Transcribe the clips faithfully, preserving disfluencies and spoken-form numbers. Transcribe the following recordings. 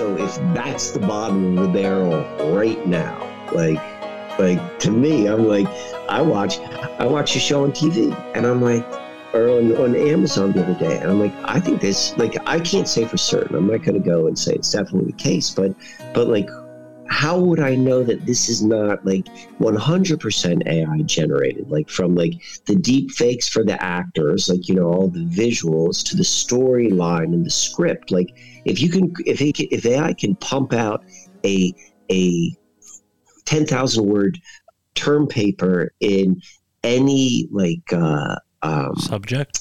So if that's the bottom of the barrel right now, like, like to me, I'm like, I watch, I watch a show on T V, and I'm like, or on, on Amazon the other day, and I'm like, I think this, like, I can't say for certain. I'm not going to go and say it's definitely the case, but, but like, how would I know that this is not like one hundred percent A I generated, like from like the deep fakes for the actors, like, you know, all the visuals to the storyline and the script. Like if you can, if it, if A I can pump out a, a ten thousand word term paper in any like, uh, um, subject,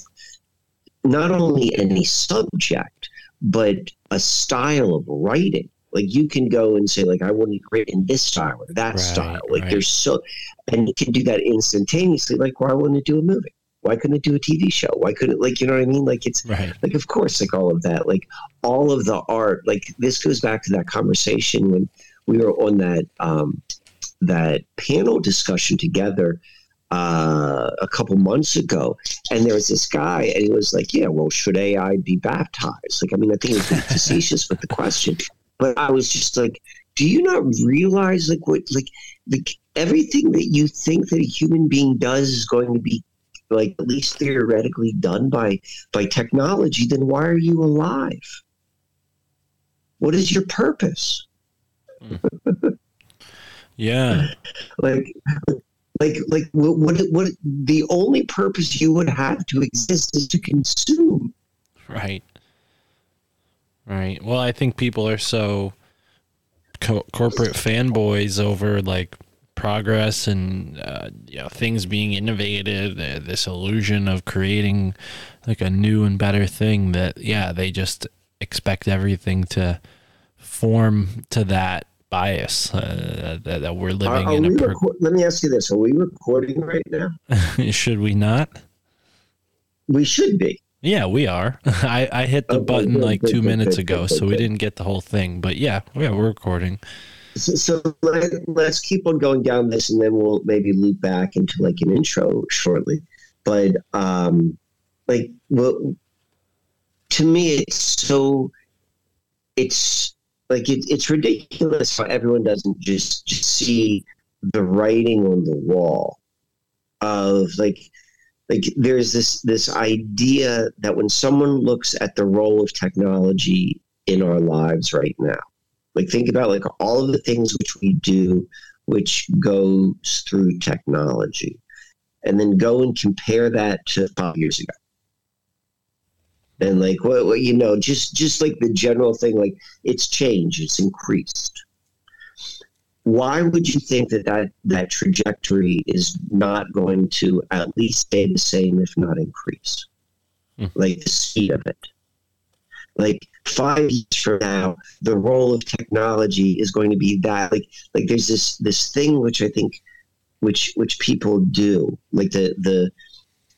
not only any subject, but a style of writing. Like you can go and say like, I want to create in this style or that right, style. Like right. There's so, and you can do that instantaneously. Like, why wouldn't it do a movie? Why couldn't it do a T V show? Why couldn't it, like, you know what I mean? Like it's right. Like, of course, like all of that, like all of the art, like this goes back to that conversation when we were on that, um, that panel discussion together uh, a couple months ago. And there was this guy and he was like, yeah, well, should A I be baptized? Like, I mean, I think it was facetious with the question. But I was just like, do you not realize like what, like, like everything that you think that a human being does is going to be like at least theoretically done by, by technology. Then why are you alive? What is your purpose? Mm. Yeah. like, like, like what, what, what the only purpose you would have to exist is to consume. Right. Right. Well, I think people are so co- corporate fanboys over like progress and uh, you know, things being innovative, uh, this illusion of creating like a new and better thing that, yeah, they just expect everything to form to that bias uh, that, that we're living are, are in. We a per- reco- Let me ask you this. Are we recording right now? Should we not? We should be. Yeah, we are. I, I hit the okay, button good, like good, two good, minutes good, ago, good, so good. We didn't get the whole thing. But yeah, yeah, we're recording. So, so let, let's keep on going down this, and then we'll maybe loop back into like an intro shortly. But um, like, well, to me, it's so it's like it, it's ridiculous how everyone doesn't just, just see the writing on the wall of like. Like there's this this idea that when someone looks at the role of technology in our lives right now, like think about like all of the things which we do, which goes through technology, and then go and compare that to five years ago. And like, well, you know, just just like the general thing, like it's changed, it's increased. Why would you think that, that that trajectory is not going to at least stay the same, if not increase? Mm. Like the speed of it. Like five years from now, the role of technology is going to be that. Like, like there's this this thing which I think, which which people do. Like the the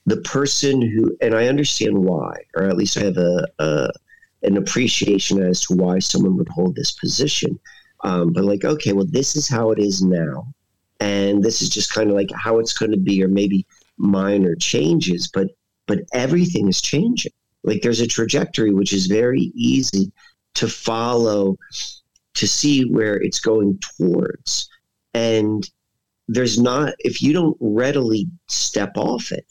the person who, and I understand why, or at least I have a, a an appreciation as to why someone would hold this position. Um, but like, okay, well, this is how it is now. And this is just kind of like how it's going to be, or maybe minor changes, but, but everything is changing. Like there's a trajectory, which is very easy to follow, to see where it's going towards. And there's not, if you don't readily step off it,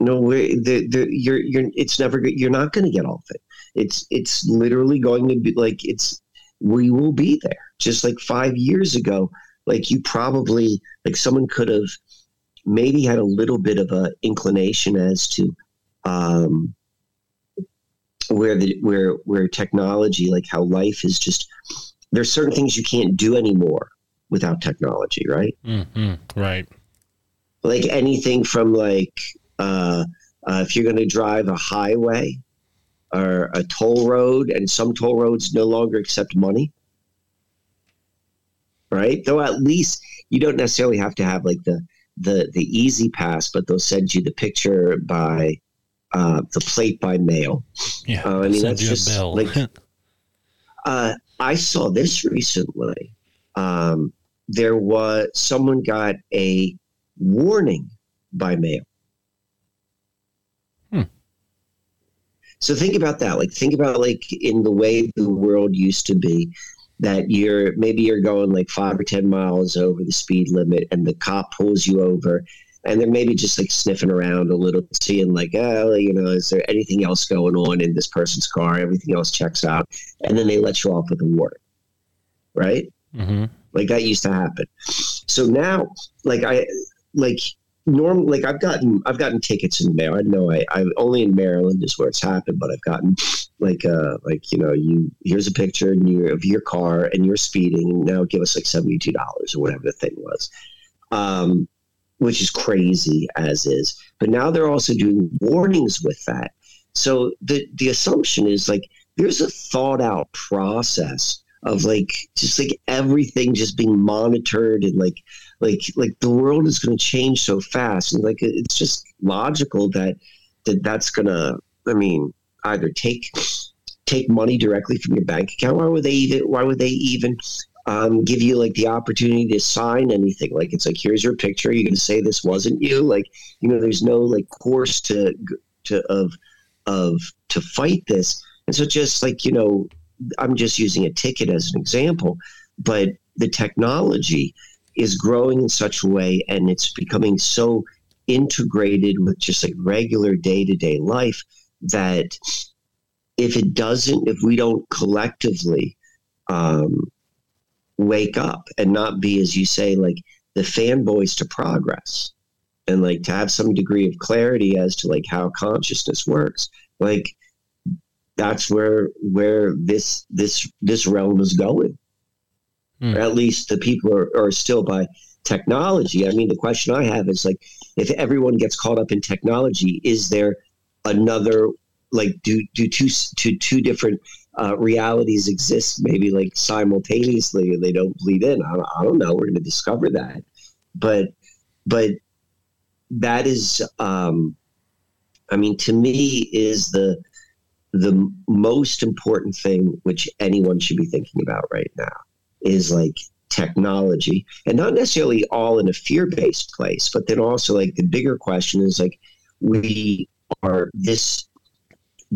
you know, where the, the, you're, you're, it's never, you're not going to get off it. It's it's literally going to be like it's we will be there. Just like five years ago, like you probably like someone could have maybe had a little bit of a inclination as to um, where the where where technology, like how life is just there's certain things you can't do anymore without technology, right? Mm-hmm, right. Like anything from like uh, uh, if you're going to drive a highway. Or a toll road, and some toll roads no longer accept money, right? Though at least you don't necessarily have to have like the the the easy pass, but they'll send you the picture by uh, the plate by mail. Yeah, uh, I mean that's just like uh, I saw this recently. Um, there was someone got a warning by mail. So think about that. Like, think about like in the way the world used to be, that you're, maybe you're going like five or ten miles over the speed limit and the cop pulls you over and they're maybe just like sniffing around a little, seeing like, oh, you know, is there anything else going on in this person's car? Everything else checks out. And then they let you off with a warning. Right. Mm-hmm. Like that used to happen. So now like I, like, Norm, like I've gotten, I've gotten tickets in the mail. I know I, I'm only in Maryland is where it's happened, but I've gotten like, uh, like, you know, you, here's a picture and you're, of your car and you're speeding. Now give us like seventy-two dollars or whatever the thing was, um, which is crazy as is. But now they're also doing warnings with that. So the, the assumption is like, there's a thought out process of like, just like everything just being monitored and like, Like, like the world is going to change so fast, and like it's just logical that that that's going to. I mean, either take take money directly from your bank account. Why would they even? Why would they even um, give you like the opportunity to sign anything? Like, it's like, here's your picture. You're going to say this wasn't you. Like, you know, there's no like course to to of of to fight this. And so, just like, you know, I'm just using a ticket as an example, but the technology is growing in such a way, and it's becoming so integrated with just like regular day-to-day life, that if it doesn't, if we don't collectively um, wake up and not be, as you say, like the fanboys to progress, and like to have some degree of clarity as to like how consciousness works, like that's where, where this, this, this realm is going. Mm. Or at least the people are, are still by technology. I mean, the question I have is like, if everyone gets caught up in technology, is there another, like, do, do two, two, two different uh, realities exist maybe like simultaneously and they don't bleed in? I don't, I don't know. We're going to discover that. But, but that is, um, I mean, to me is the, the most important thing which anyone should be thinking about right now. Is like technology, and not necessarily all in a fear-based place, but then also like the bigger question is like, we are this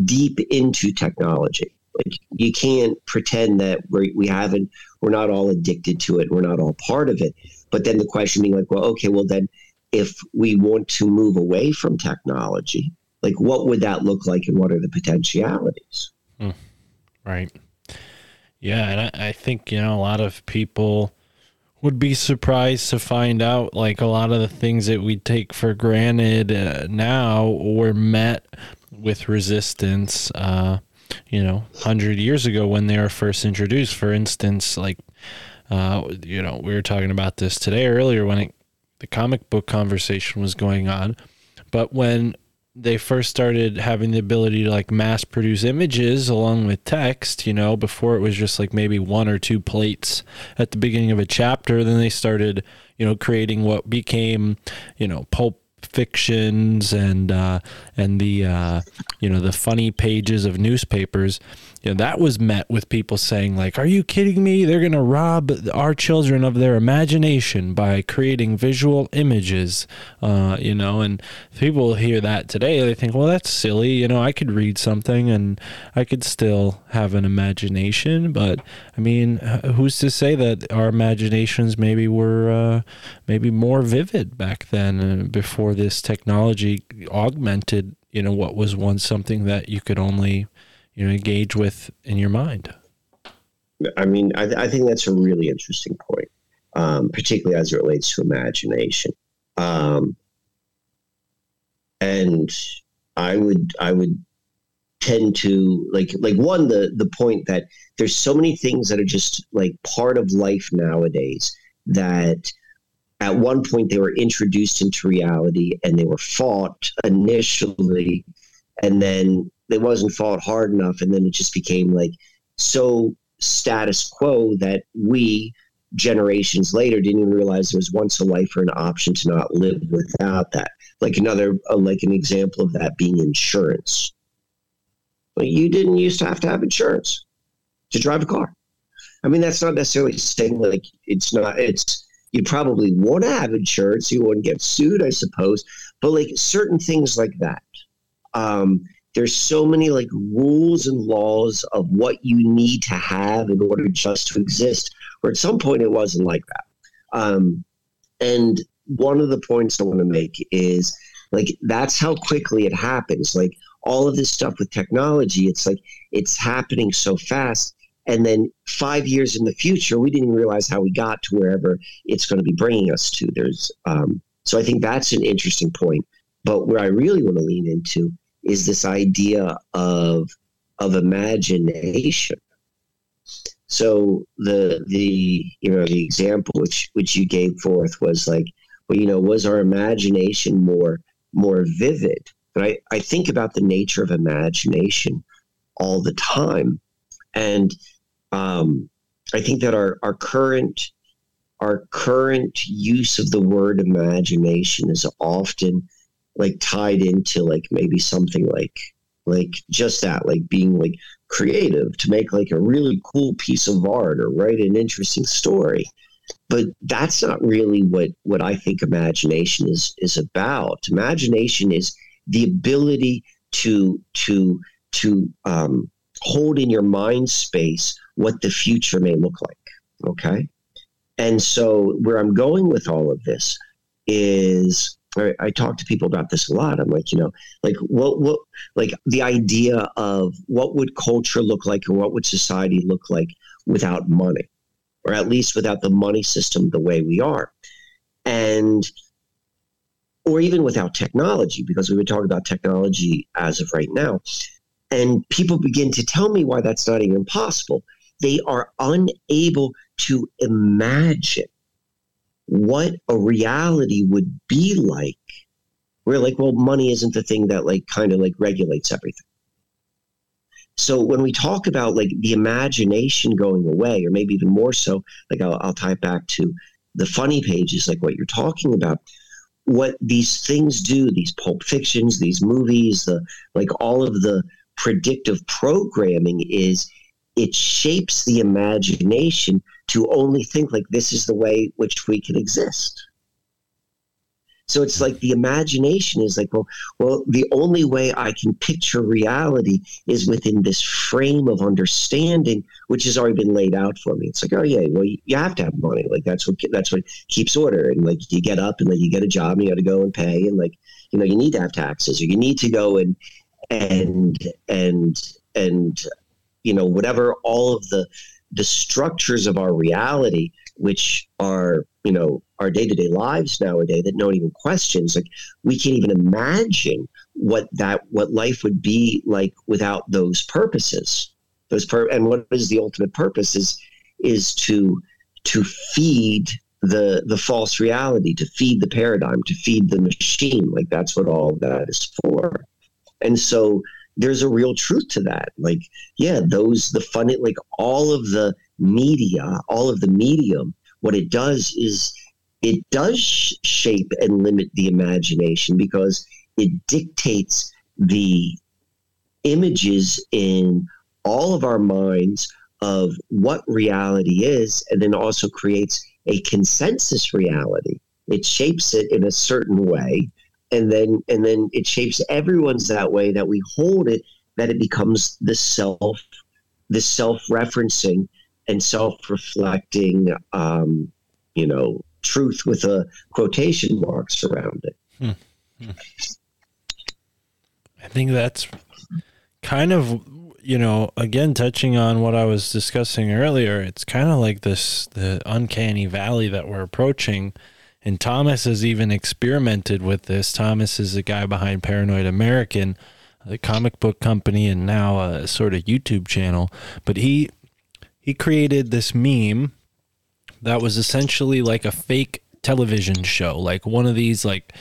deep into technology. Like, you can't pretend that we we haven't, we're not all addicted to it. We're not all part of it. But then the question being like, well, okay, well then if we want to move away from technology, like what would that look like and what are the potentialities? Mm, right. Yeah, and I, I think, you know, a lot of people would be surprised to find out, like, a lot of the things that we take for granted uh, now were met with resistance, uh, you know, one hundred years ago when they were first introduced. For instance, like, uh, you know, we were talking about this today earlier when it, the comic book conversation was going on, but when they first started having the ability to like mass produce images along with text, you know, before it was just like maybe one or two plates at the beginning of a chapter. Then they started, you know, creating what became, you know, pulp fictions and, uh, and the, uh, you know, the funny pages of newspapers. You know, that was met with people saying like, are you kidding me? They're going to rob our children of their imagination by creating visual images. Uh, you know, and people hear that today, they think, well, that's silly. You know, I could read something and I could still have an imagination, but I mean, who's to say that our imaginations maybe were, uh, maybe more vivid back then, uh, before this technology augmented, you know, what was once something that you could only, you know, engage with in your mind. I mean, I, th- I think that's a really interesting point, um, particularly as it relates to imagination. Um, and I would, I would tend to like, like one, the, the point that there's so many things that are just like part of life nowadays that at one point they were introduced into reality and they were fought initially, and then it wasn't fought hard enough. And then it just became like so status quo that we generations later didn't even realize there was once a life or an option to not live without that. Like another, uh, like an example of that being insurance. Like, you didn't used to have to have insurance to drive a car. I mean, that's not necessarily saying like, it's not, it's, you probably want to have insurance. You wouldn't get sued, I suppose, but like certain things like that. Um, there's so many like rules and laws of what you need to have in order just to exist, where at some point it wasn't like that. Um, and one of the points I want to make is like, that's how quickly it happens. Like all of this stuff with technology, it's like, it's happening so fast. And then five years in the future, we didn't realize how we got to wherever it's going to be bringing us to. There's, um, so I think that's an interesting point, but where I really want to lean into is this idea of, of imagination. So the, the, you know, the example which, which you gave forth was like, well, you know, was our imagination more, more vivid? But I, I think about the nature of imagination all the time. And, um, I think that our, our current, our current use of the word imagination is often like tied into like maybe something like, like just that, like being like creative to make like a really cool piece of art or write an interesting story. But that's not really what, what I think imagination is, is about. Imagination is the ability to, to, to, um, hold in your mind space what the future may look like. Okay. And so where I'm going with all of this is I, I talk to people about this a lot. I'm like, you know, like what, what, like the idea of what would culture look like and what would society look like without money, or at least without the money system, the way we are. And, or even without technology, because we would talk about technology as of right now. And people begin to tell me why that's not even possible. They are unable to imagine what a reality would be like. We're like, well, money isn't the thing that like kind of like regulates everything. So when we talk about like the imagination going away, or maybe even more so, like I'll, I'll tie it back to the funny pages, like what you're talking about. What these things do, these Pulp Fictions, these movies, the like all of the predictive programming is it shapes the imagination to only think like this is the way which we can exist. So it's like the imagination is like, well, well, the only way I can picture reality is within this frame of understanding, which has already been laid out for me. It's like, oh yeah, well, you have to have money. Like that's what, that's what keeps order. And like, you get up and like, you get a job and you got to go and pay. And like, you know, you need to have taxes, or you need to go and, and, and, and, you know, whatever, all of the, the structures of our reality, which are, you know, our day-to-day lives nowadays that no one even questions. Like we can't even imagine what that, what life would be like without those purposes, those pur- and what is the ultimate purpose is, is to, to feed the, the false reality, to feed the paradigm, to feed the machine. Like that's what all that is for. And so there's a real truth to that. Like, yeah, those, the fun, like all of the media, all of the medium, what it does is it does shape and limit the imagination because it dictates the images in all of our minds of what reality is, and then also creates a consensus reality. It shapes it in a certain way, and then and then it shapes everyone's that way that we hold it, that it becomes the self, the self-referencing and self-reflecting, um, you know, truth with a quotation marks around it. Hmm. Hmm. I think that's kind of, you know, again, touching on what I was discussing earlier, it's kind of like this, the uncanny valley that we're approaching. And Thomas has even experimented with this. Thomas is the guy behind Paranoid American, the comic book company, and now a sort of YouTube channel. But he, he created this meme that was essentially like a fake television show, like one of these like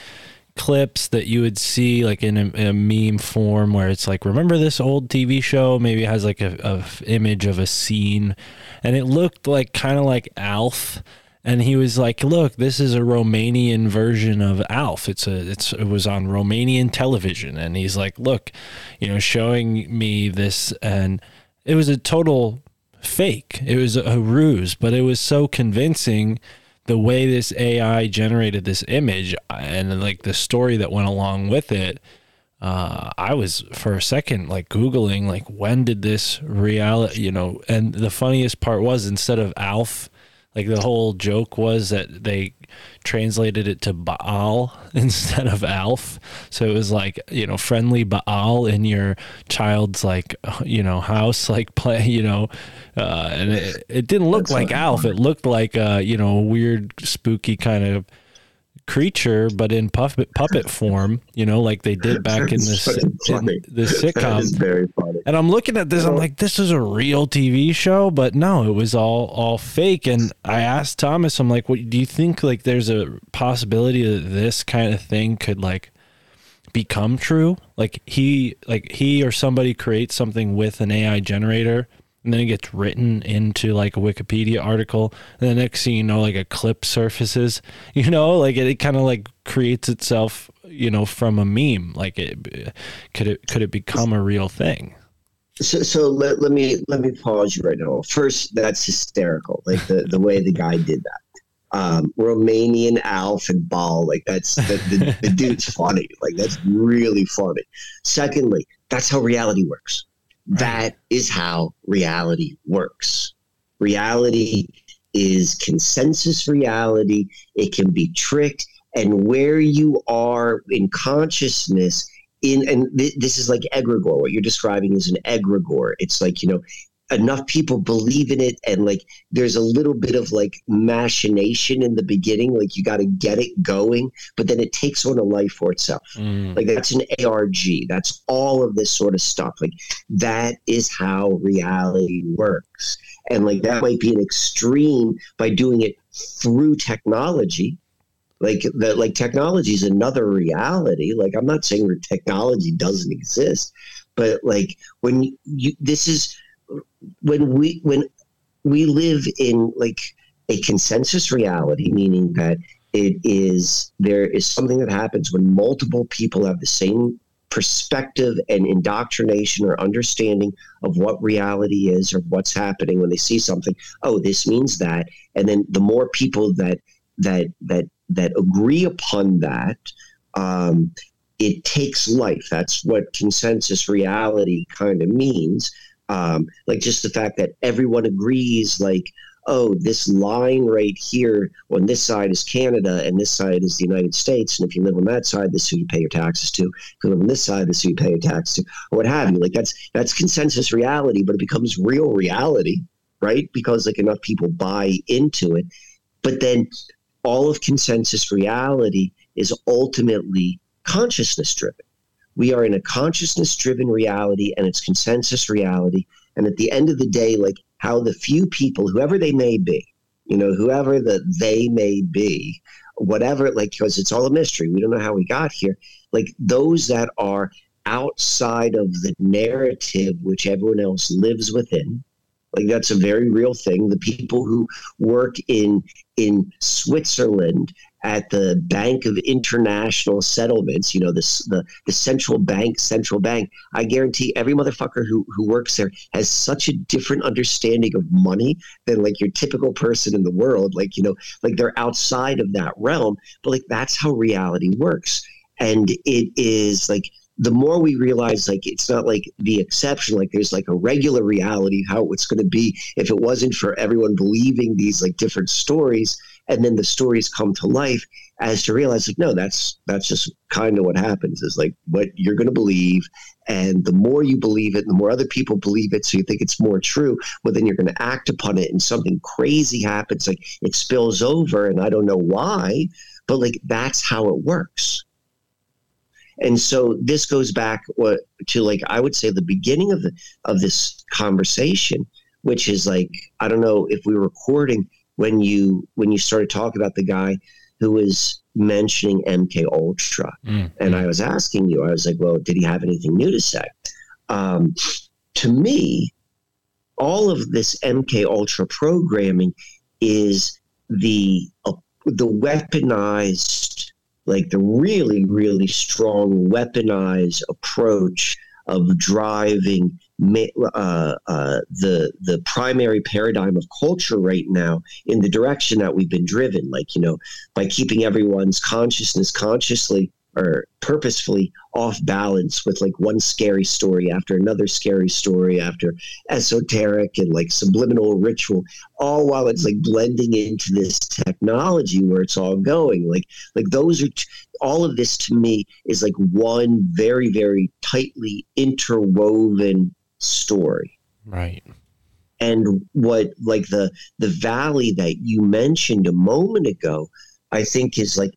clips that you would see like in a, in a meme form where it's like, remember this old T V show? Maybe it has like a, a image of a scene, and it looked like kind of like Alf. And he was like, look, this is a Romanian version of Alf. It's a, it's, it was on Romanian television. And he's like, look, you know, showing me this, and it was a total fake. It was a ruse, but it was so convincing the way this A I generated this image and like the story that went along with it. uh, I was for a second like Googling, like, when did this reality, you know, and the funniest part was instead of Alf, like the whole joke was that they translated it to Baal instead of Alf. So it was like, you know, friendly Baal in your child's, like, you know, house, like play, you know, uh, and it, it didn't look That's like Alf. It looked like a, you know, weird, spooky kind of creature, but in puppet puppet form, you know, like they did back in this, in this sitcom. Very funny. And I'm looking at this, I'm like, this is a real T V show, but no, it was all all fake. And I asked Thomas, I'm like, what do you think, like, there's a possibility that this kind of thing could, like, become true? Like he like he or somebody creates something with an A I generator, and then it gets written into, like, a Wikipedia article. And the next thing you know, like, a clip surfaces, you know, like it, it kind of like creates itself, you know, from a meme. Like, it could it could it become a real thing? So, so let, let me let me pause you right now. First, that's hysterical. Like the, the way the guy did that. Um, Romanian Alf and Ball, like that's the, the, the dude's funny. Like that's really funny. Secondly, that's how reality works. That is how reality works. Reality is consensus reality. It can be tricked. And where you are in consciousness, in and th- this is like egregore. What you're describing is an egregore. It's like, you know, enough people believe in it. And like, there's a little bit of like machination in the beginning. Like you got to get it going, but then it takes on a life for itself. Mm. Like that's an A R G. That's all of this sort of stuff. Like that is how reality works. And like, that might be an extreme by doing it through technology. Like that, like technology is another reality. Like I'm not saying that technology doesn't exist, but like when you, you this is, when we when we live in like a consensus reality, meaning that it is there is something that happens when multiple people have the same perspective and indoctrination or understanding of what reality is or what's happening when they see something. Oh, this means that, and then the more people that that that that agree upon that, um, it takes life. That's what consensus reality kind of means. Um, like just the fact that everyone agrees, like, oh, this line right here on this side is Canada and this side is the United States. And if you live on that side, this is who you pay your taxes to. If you live on this side, this is who you pay your taxes to, or what have you. Like that's, that's consensus reality, but it becomes real reality, right? Because like enough people buy into it. But then all of consensus reality is ultimately consciousness driven. We are in a consciousness-driven reality, and it's consensus reality. And at the end of the day, like how the few people, whoever they may be, you know, whoever the they may be, whatever, like, because it's all a mystery. We don't know how we got here. Like those that are outside of the narrative, which everyone else lives within, like that's a very real thing. The people who work in in Switzerland at the Bank of International Settlements, you know, this, the the central bank, central bank, I guarantee every motherfucker who, who works there has such a different understanding of money than like your typical person in the world. Like, you know, like they're outside of that realm, but like that's how reality works. And it is like, the more we realize, like, it's not like the exception, like there's like a regular reality, how it's going to be if it wasn't for everyone believing these like different stories. And then the stories come to life as to realize, like, no, that's that's just kind of what happens is like what you're going to believe. And the more you believe it, the more other people believe it. So you think it's more true. Well, then you're going to act upon it and something crazy happens. Like it spills over and I don't know why, but like that's how it works. And so this goes back to like, I would say the beginning of the, of this conversation, which is like, I don't know if we were recording when you when you started talking about the guy who was mentioning M K Ultra. Mm. And I was asking you, I was like, well, did he have anything new to say? Um, to me, all of this M K Ultra programming is the uh, the weaponized, like the really, really strong weaponized approach of driving uh, uh, the the primary paradigm of culture right now in the direction that we've been driven. Like, you know, by keeping everyone's consciousness consciously are purposefully off balance with like one scary story after another scary story after esoteric and like subliminal ritual, all while it's like blending into this technology where it's all going. Like, like those are t- all of this to me is like one very, very tightly interwoven story. Right. And what like the, the valley that you mentioned a moment ago, I think is like,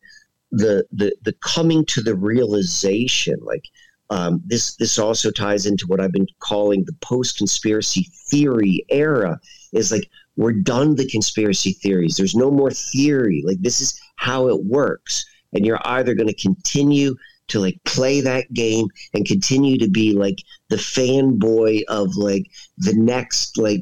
The, the the coming to the realization, like um, this this also ties into what I've been calling the post-conspiracy theory era, is like we're done the conspiracy theories. There's no more theory. Like this is how it works. And you're either going to continue to like play that game and continue to be like the fanboy of like the next like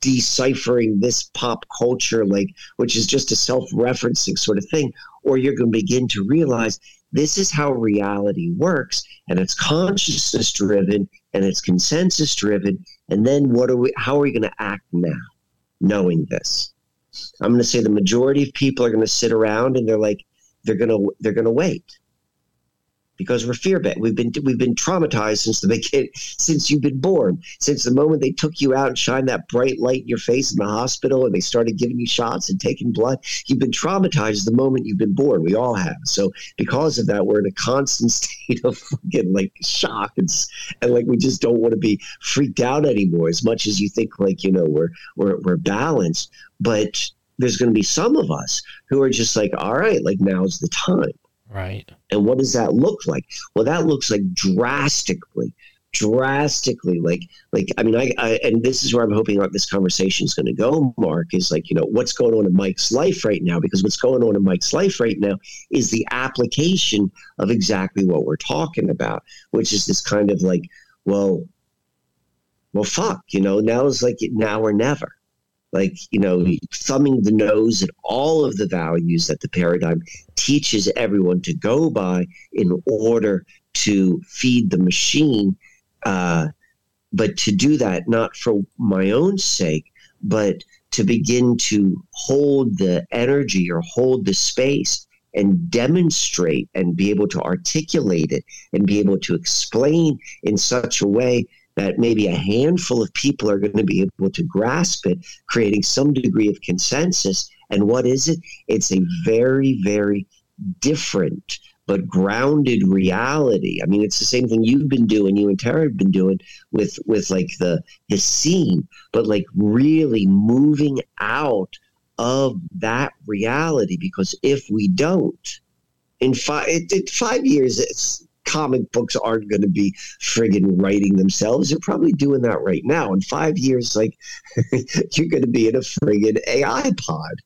deciphering this pop culture, like which is just a self-referencing sort of thing, or you're going to begin to realize this is how reality works, and it's consciousness driven and it's consensus driven. And then what are we, how are we going to act now knowing this? I'm going to say the majority of people are going to sit around and they're like, they're going to, they're going to wait because we're fear-based. We've been, we've been traumatized since the beginning, since you've been born, since the moment they took you out and shined that bright light in your face in the hospital and they started giving you shots and taking blood. You've been traumatized the moment you've been born. We all have. So because of that, we're in a constant state of fucking like shock. And, and like, we just don't want to be freaked out anymore as much as you think like, you know, we're, we're, we're balanced, but there's going to be some of us who are just like, all right, like now's the time. Right. And what does that look like? Well, that looks like drastically, drastically like, like, I mean, I, I and this is where I'm hoping like this conversation is going to go, Mark, is like, you know, what's going on in Mike's life right now, because what's going on in Mike's life right now is the application of exactly what we're talking about, which is this kind of like, well, well, fuck, you know, now is like now or never. Like, you know, thumbing the nose at all of the values that the paradigm teaches everyone to go by in order to feed the machine. Uh, but to do that, not for my own sake, but to begin to hold the energy or hold the space and demonstrate and be able to articulate it and be able to explain in such a way that maybe a handful of people are going to be able to grasp it, creating some degree of consensus. And what is it? It's a very, very different but grounded reality. I mean, it's the same thing you've been doing, you and Tara have been doing with, with like the, the scene, but like really moving out of that reality. Because if we don't, in five, it, it, five years, it's, comic books aren't going to be friggin' writing themselves. They're probably doing that right now. In five years, like you're going to be in a friggin' A I pod.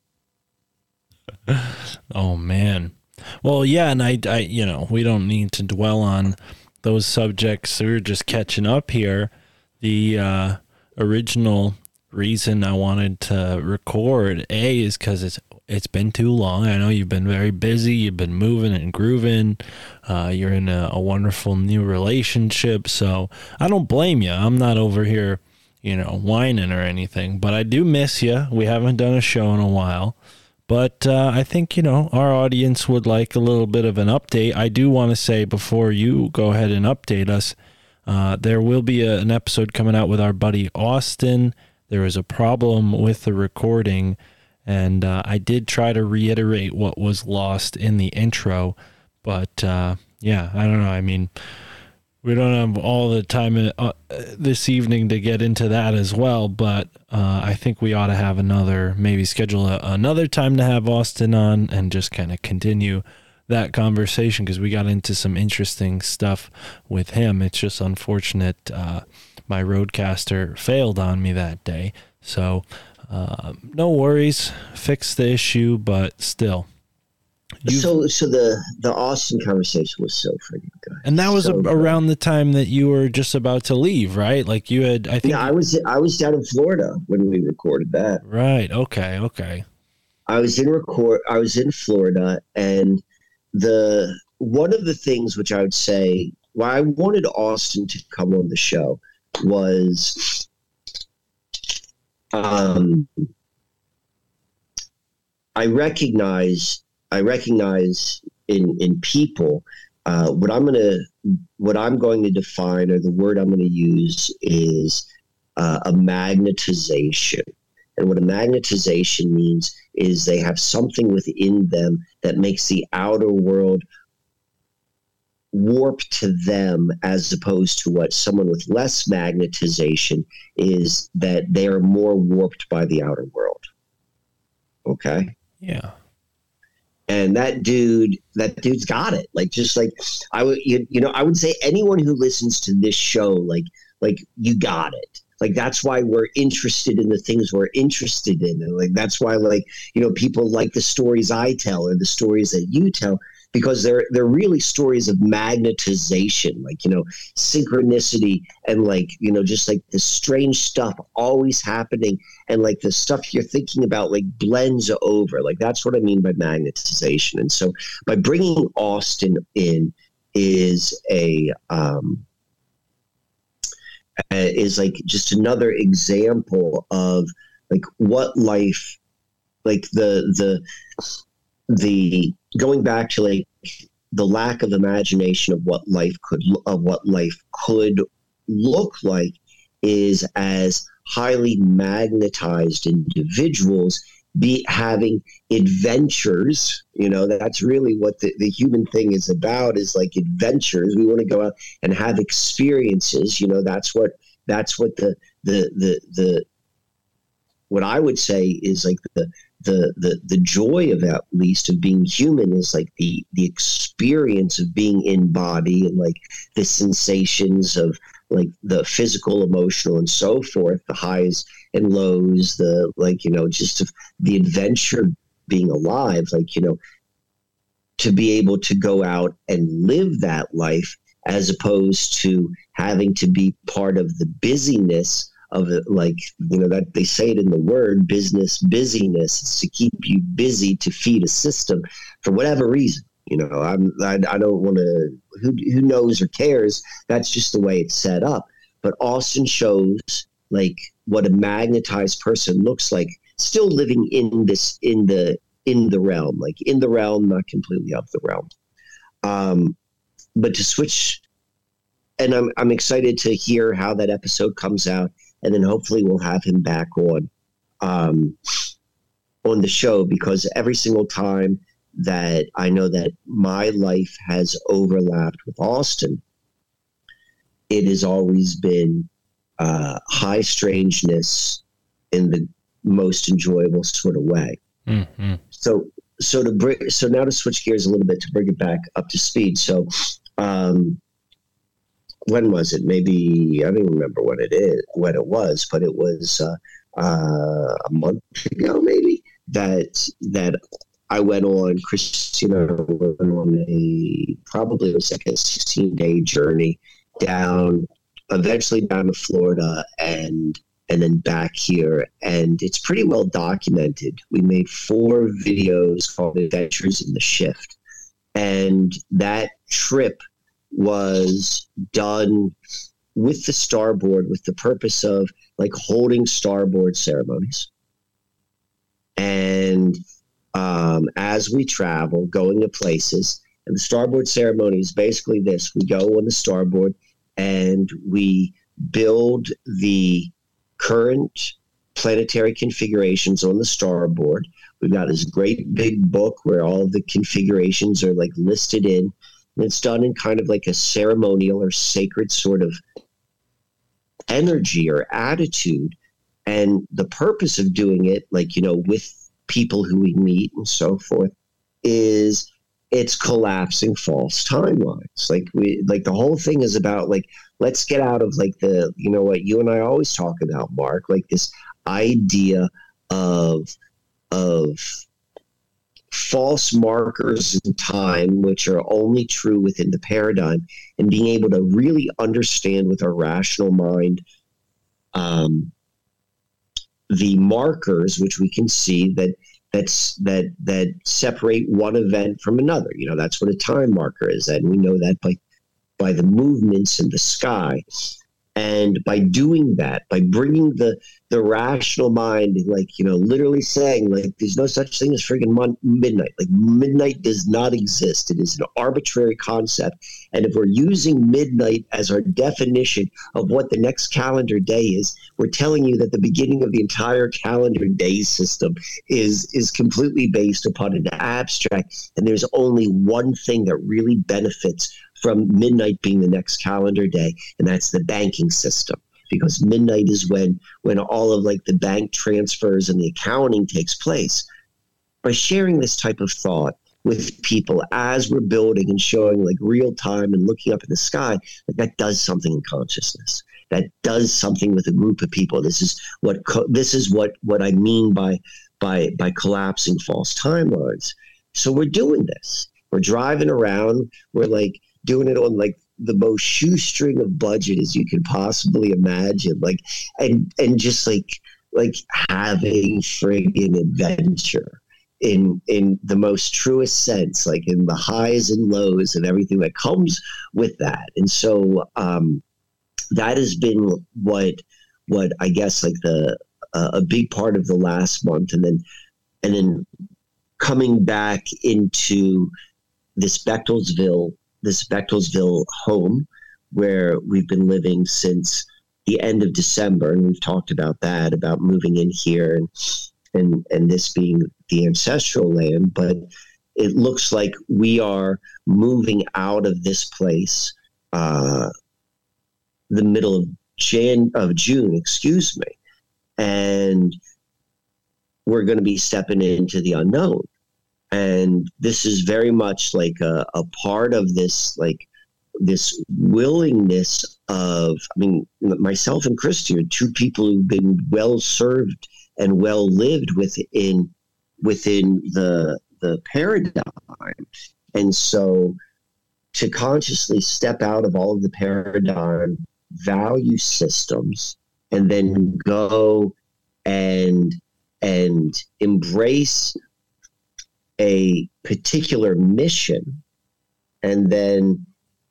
Oh man. Well, yeah, and I, I, you know, we don't need to dwell on those subjects. We're just catching up here. The uh, original reason I wanted to record a is because it's it's been too long. I know you've been very busy. You've been moving and grooving. Uh, you're in a, a wonderful new relationship. So I don't blame you. I'm not over here, you know, whining or anything, but I do miss you. We haven't done a show in a while, but uh, I think, you know, our audience would like a little bit of an update. I do want to say before you go ahead and update us, uh, there will be a, an episode coming out with our buddy Austin. There was a problem with the recording. And uh, I did try to reiterate what was lost in the intro, but uh, yeah, I don't know. I mean, we don't have all the time in, uh, this evening to get into that as well, but uh, I think we ought to have another, maybe schedule a, another time to have Austin on and just kind of continue that conversation, because we got into some interesting stuff with him. It's just unfortunate uh, my Roadcaster failed on me that day, so... Uh, no worries, fix the issue, but still. So, so the, the Austin conversation was so freaking good. And that was so a, around the time that you were just about to leave, right? Like you had, I think. Yeah, I was, I was down in Florida when we recorded that. Right. Okay. Okay. I was in record, I was in Florida, and the, one of the things which I would say, why I wanted Austin to come on the show was, Um, I recognize, I recognize in, in people Uh, what I'm going to, what I'm going to define, or the word I'm going to use, is uh, a magnetization. And what a magnetization means is they have something within them that makes the outer world warp to them, as opposed to what someone with less magnetization is, that they are more warped by the outer world. Okay. Yeah. And that dude, that dude's got it. Like, just like I would, you, you know, I would say anyone who listens to this show, like, like you got it. Like, that's why we're interested in the things we're interested in. And like, that's why, like, you know, people like the stories I tell or the stories that you tell, because they're, they're really stories of magnetization, like, you know, synchronicity and like, you know, just like this strange stuff always happening. And like the stuff you're thinking about, like, blends over. Like, that's what I mean by magnetization. And so by bringing Austin in is a, um, is like just another example of like what life, like the, the, the, going back to like the lack of imagination of what life could of what life could look like, is as highly magnetized individuals be having adventures. You know, that's really what the, the human thing is about, is like adventures. We want to go out and have experiences. You know, that's what, that's what the, the, the, the, what I would say is like the, the, the, the joy of, at least, of being human is like the, the experience of being in body, and like the sensations of like the physical, emotional, and so forth, the highs and lows, the, like, you know, just of the adventure of being alive, like, you know, to be able to go out and live that life, as opposed to having to be part of the busyness of it, like, you know, that they say it in the word business, busyness. It's to keep you busy to feed a system for whatever reason. You know, I'm, I, I don't want to, who, who knows or cares? That's just the way it's set up. But Austin shows like what a magnetized person looks like, still living in this, in the, in the realm, like in the realm, not completely of the realm. Um, but to switch, and I'm, I'm excited to hear how that episode comes out. And then hopefully we'll have him back on, um, on the show, because every single time that I know that my life has overlapped with Austin, it has always been uh, high strangeness in the most enjoyable sort of way. Mm-hmm. So, so to bring, so now to switch gears a little bit to bring it back up to speed. So, um, when was it? Maybe I don't remember when it is, when it was, but it was uh, uh, a month ago, maybe, that that I went on. Christina went on a probably it was like a sixteen day journey down, eventually down to Florida, and and then back here. And it's pretty well documented. We made four videos called "Adventures in the Shift," and that trip was done with the starboard with the purpose of like holding starboard ceremonies. And um, as we travel, going to places, and the starboard ceremony is basically this: we go on the starboard and we build the current planetary configurations on the starboard. We've got this great big book where all the configurations are like listed in. And it's done in kind of like a ceremonial or sacred sort of energy or attitude. And the purpose of doing it, like, you know, with people who we meet and so forth, is it's collapsing false timelines. Like we, like the whole thing is about like, let's get out of like the, you know what you and I always talk about, Mark, like this idea of, of, false markers in time, which are only true within the paradigm, and being able to really understand with our rational mind um, the markers, which we can see that that's that that separate one event from another. You know, that's what a time marker is, and we know that by by the movements in the sky. And by doing that, by bringing the the rational mind, like, you know, literally saying, like, there's no such thing as friggin' mon- midnight. Like, midnight does not exist. It is an arbitrary concept. And if we're using midnight as our definition of what the next calendar day is, we're telling you that the beginning of the entire calendar day system is is completely based upon an abstract. And there's only one thing that really benefits from midnight being the next calendar day, and that's the banking system, because midnight is when when all of like the bank transfers and the accounting takes place. By sharing this type of thought with people as we're building and showing like real time and looking up in the sky, like that does something in consciousness. That does something with a group of people. This is what co- this is what what I mean by by by collapsing false timelines. So we're doing this. We're driving around. We're like doing it on like the most shoestring of budget as you can possibly imagine, like, and and just like like having friggin' adventure in in the most truest sense, like in the highs and lows and everything that comes with that. And so um, that has been what what I guess like the uh, a big part of the last month, and then and then coming back into this Bechtelsville. This Bechtelsville home where we've been living since the end of December. And we've talked about that, about moving in here and, and, and this being the ancestral land, but it looks like we are moving out of this place, uh, the middle of Jan of June, excuse me. And we're going to be stepping into the unknown. And this is very much like a, a part of this, like this willingness of, I mean, myself and Christy are two people who've been well served and well lived within, within the, the paradigm. And so to consciously step out of all of the paradigm value systems and then go and, and embrace a particular mission, and then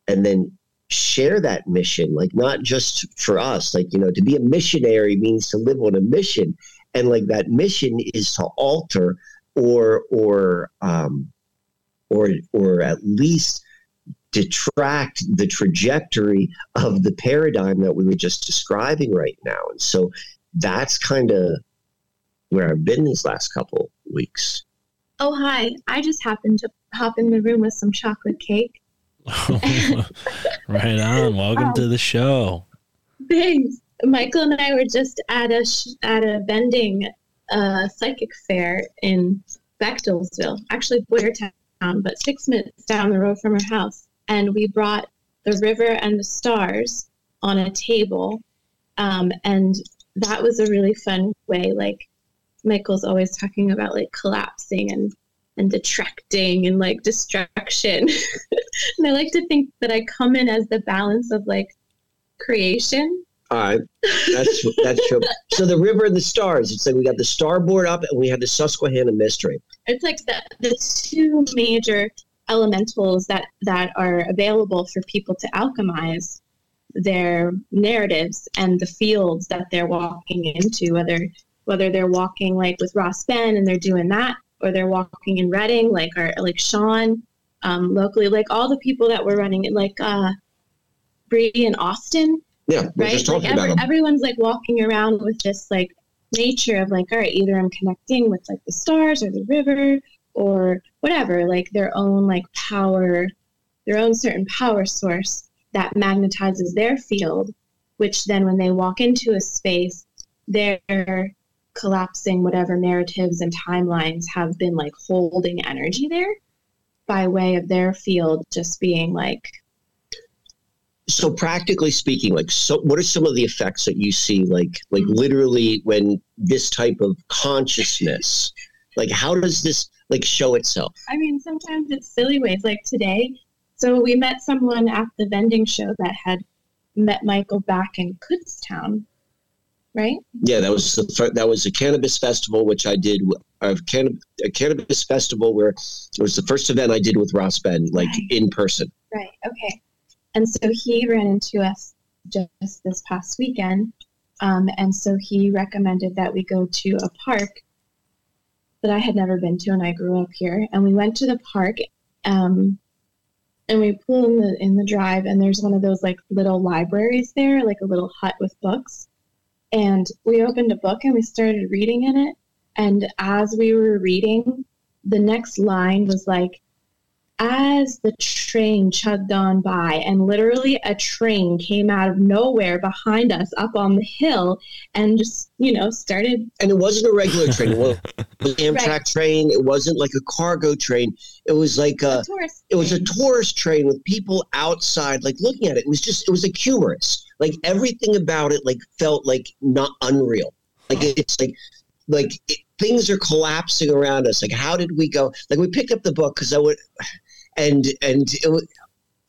and then share that mission, like not just for us, like, you know, to be a missionary means to live on a mission, and like that mission is to alter or or um or or at least detract the trajectory of the paradigm that we were just describing right now. And so that's kind of where I've been these last couple weeks. Oh, hi. I just happened to hop in the room with some chocolate cake. Right on. Welcome um, to the show. Thanks. Michael and I were just at a sh- at a vending uh, psychic fair in Bechtelsville, actually Boyertown, but six minutes down the road from her house. And we brought the river and the stars on a table. Um, and that was a really fun way, like, Michael's always talking about like collapsing and, and detracting and like destruction. And I like to think that I come in as the balance of like creation. All right. That's, that's true. So the river and the stars, it's like we got the starboard up and we had the Susquehanna mystery. It's like the, the two major elementals that, that are available for people to alchemize their narratives and the fields that they're walking into, whether whether they're walking like with Ross Ben and they're doing that, or they're walking in Reading, like, or like Sean, um, locally, like all the people that were running it, like, uh, Bree and Austin. Yeah. Right. Just talking like every, about everyone's like walking around with this like nature of like, all right, either I'm connecting with like the stars or the river or whatever, like their own, like power, their own certain power source that magnetizes their field, which then when they walk into a space, they're collapsing whatever narratives and timelines have been like holding energy there by way of their field just being like. So practically speaking, like, so what are some of the effects that you see, like, like mm-hmm. literally when this type of consciousness, like how does this like show itself? I mean, sometimes it's silly ways like today. So we met someone at the vending show that had met Michael back in Kutztown. Right? Yeah, that was the that was a cannabis festival, which I did a, canna, a cannabis festival where it was the first event I did with Ross Ben, like right. in person. Right. Okay. And so he ran into us just this past weekend. Um, and so he recommended that we go to a park that I had never been to, and I grew up here. And we went to the park, um, and we pulled in the, in the drive, and there's one of those like little libraries there, like a little hut with books. And we opened a book and we started reading in it. And as we were reading, the next line was like, as the train chugged on by, and literally a train came out of nowhere behind us up on the hill and just, you know, started. And it wasn't a regular train. It wasn't an Amtrak right. train. It wasn't like a cargo train. It was like a, a tourist it was a tourist train with people outside, like looking at it. It was just, it was like humorous. Like everything about it, like felt like not unreal. Like it's like, like it, things are collapsing around us. Like, how did we go? Like we picked up the book because I would, And and it,